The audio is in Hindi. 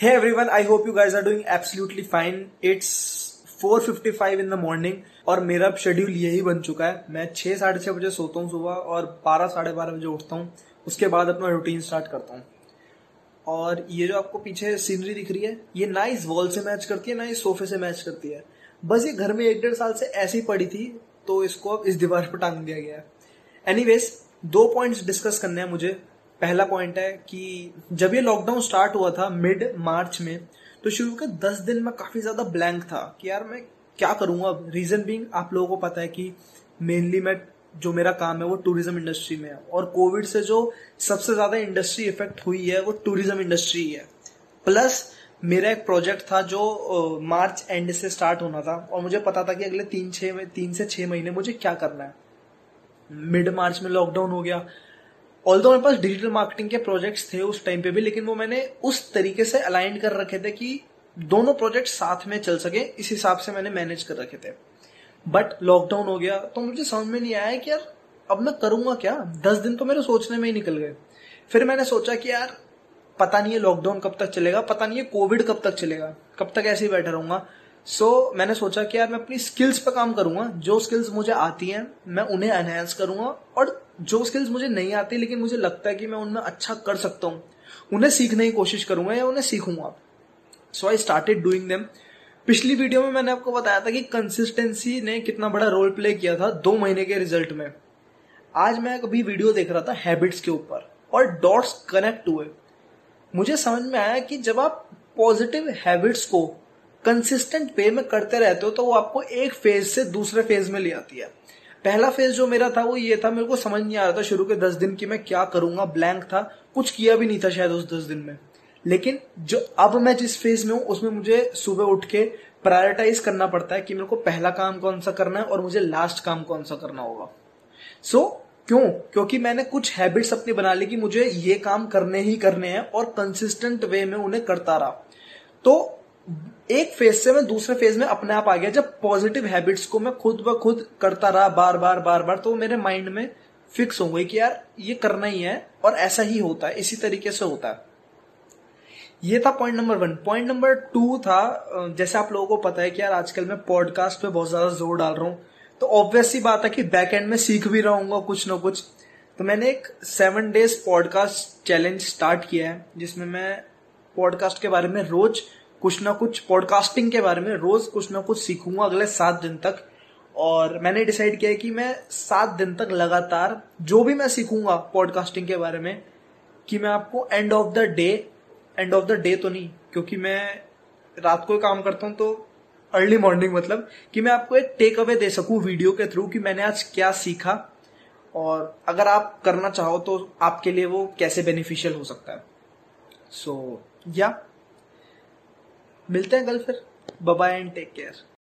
Hey everyone, I hope you guys are doing absolutely fine. It's 4:55 in the morning और मेरा अब शेड्यूल यही बन चुका है. मैं 6-6:30 बजे सोता हूँ सुबह और 12-12:30 बजे उठता हूँ. उसके बाद अपना रूटीन स्टार्ट करता हूँ. और ये जो आपको पीछे सीनरी दिख रही है, ये ना इस वॉल से मैच करती है ना इस सोफे से मैच करती है. बस ये घर में 1-1.5 साल से ऐसी पड़ी थी तो इसको अब इस दीवार पर टांग दिया गया है. एनीवेज, 2 पॉइंट्स डिस्कस करने हैं मुझे. पहला पॉइंट है कि जब ये लॉकडाउन स्टार्ट हुआ था मिड मार्च में, तो शुरू के 10 दिन में काफ़ी ज़्यादा ब्लैंक था कि यार मैं क्या करूँगा अब. रीज़न बीइंग, आप लोगों को पता है कि मेनली मैं जो मेरा काम है वो टूरिज्म इंडस्ट्री में है और कोविड से जो सबसे ज़्यादा इंडस्ट्री इफेक्ट हुई है वो टूरिज्म इंडस्ट्री है. प्लस मेरा एक प्रोजेक्ट था जो मार्च एंड से स्टार्ट होना था और मुझे पता था कि अगले 3 से 6 महीने मुझे क्या करना है. मिड मार्च में लॉकडाउन हो गया. ऑल्दो मेरे पास डिजिटल मार्केटिंग के प्रोजेक्ट्स थे उस टाइम पे भी, लेकिन वो मैंने उस तरीके से अलाइन कर रखे थे कि दोनों प्रोजेक्ट साथ में चल सके. इस हिसाब से मैंने मैनेज कर रखे थे. बट लॉकडाउन हो गया तो मुझे समझ में नहीं आया कि यार अब मैं करूँगा क्या. 10 दिन तो मेरे सोचने में ही निकल गए. फिर मैंने सोचा कि यार पता नहीं है लॉकडाउन कब तक चलेगा, पता नहीं है कोविड कब तक चलेगा, कब तक ऐसे ही बैठा रहूँगा. सो मैंने सोचा कि यार मैं अपनी स्किल्स पर काम करूँगा. जो स्किल्स मुझे आती हैं मैं उन्हें एनहेंस करूँगा और जो स्किल्स मुझे नहीं आती लेकिन मुझे लगता है कि मैं उनमें अच्छा कर सकता हूँ उन्हें सीखने की कोशिश करूंगा या उन्हें सीखूंगा. So I started doing them. पिछली वीडियो में मैंने आपको बताया था कि कंसिस्टेंसी ने कितना बड़ा रोल प्ले किया था 2 महीने के रिजल्ट में. आज मैं अभी वीडियो देख रहा था हैबिट्स के ऊपर और डॉट्स कनेक्ट हुए. मुझे समझ में आया कि जब आप पॉजिटिव हैबिट्स को कंसिस्टेंट वे में करते रहते हो तो वो आपको एक फेज से दूसरे फेज में ले आती है. पहला फेज जो मेरा था वो ये था, मेरे को समझ नहीं आ रहा था शुरू के 10 दिन कि मैं क्या करूंगा. ब्लैंक था, कुछ किया भी नहीं था शायद उस 10 दिन में. लेकिन जो अब मैं जिस फेज में हूँ उसमें मुझे सुबह उठ के प्रायोरिटाइज करना पड़ता है कि मेरे को पहला काम कौन सा करना है और मुझे लास्ट काम कौन सा करना होगा. सो क्यों? क्योंकि मैंने कुछ हैबिट्स अपनी बना ली कि मुझे ये काम करने ही करने हैं और कंसिस्टेंट वे में उन्हें करता रहा. तो एक फेज से मैं दूसरे फेज में अपने आप आ गया. जब पॉजिटिव हैबिट्स को मैं खुद ब खुद करता रहा बार बार तो मेरे माइंड में फिक्स हो गई कि यार ये करना ही है और ऐसा ही होता है, इसी तरीके से होता है. ये था पॉइंट नंबर 1. पॉइंट नंबर 2 था, जैसे आप लोगों को पता है कि यार आजकल मैं पॉडकास्ट पे बहुत ज्यादा जोर डाल रहा हूँ तो ऑब्वियस सी बात है कि बैक एंड में सीख भी रहूंगा कुछ ना कुछ. तो मैंने एक 7 days पॉडकास्ट चैलेंज स्टार्ट किया है जिसमें मैं पॉडकास्ट के बारे में रोज कुछ ना कुछ, पॉडकास्टिंग के बारे में रोज कुछ ना कुछ सीखूंगा अगले 7 दिन तक. और मैंने डिसाइड किया है कि मैं 7 दिन तक लगातार जो भी मैं सीखूंगा पॉडकास्टिंग के बारे में कि मैं आपको एंड ऑफ द डे तो नहीं, क्योंकि मैं रात को ही काम करता हूं तो अर्ली मॉर्निंग, मतलब कि मैं आपको एक टेक अवे दे सकूं वीडियो के थ्रू कि मैंने आज क्या सीखा और अगर आप करना चाहो तो आपके लिए वो कैसे बेनिफिशियल हो सकता है. सो या मिलते हैं कल फिर. Bye bye and take care.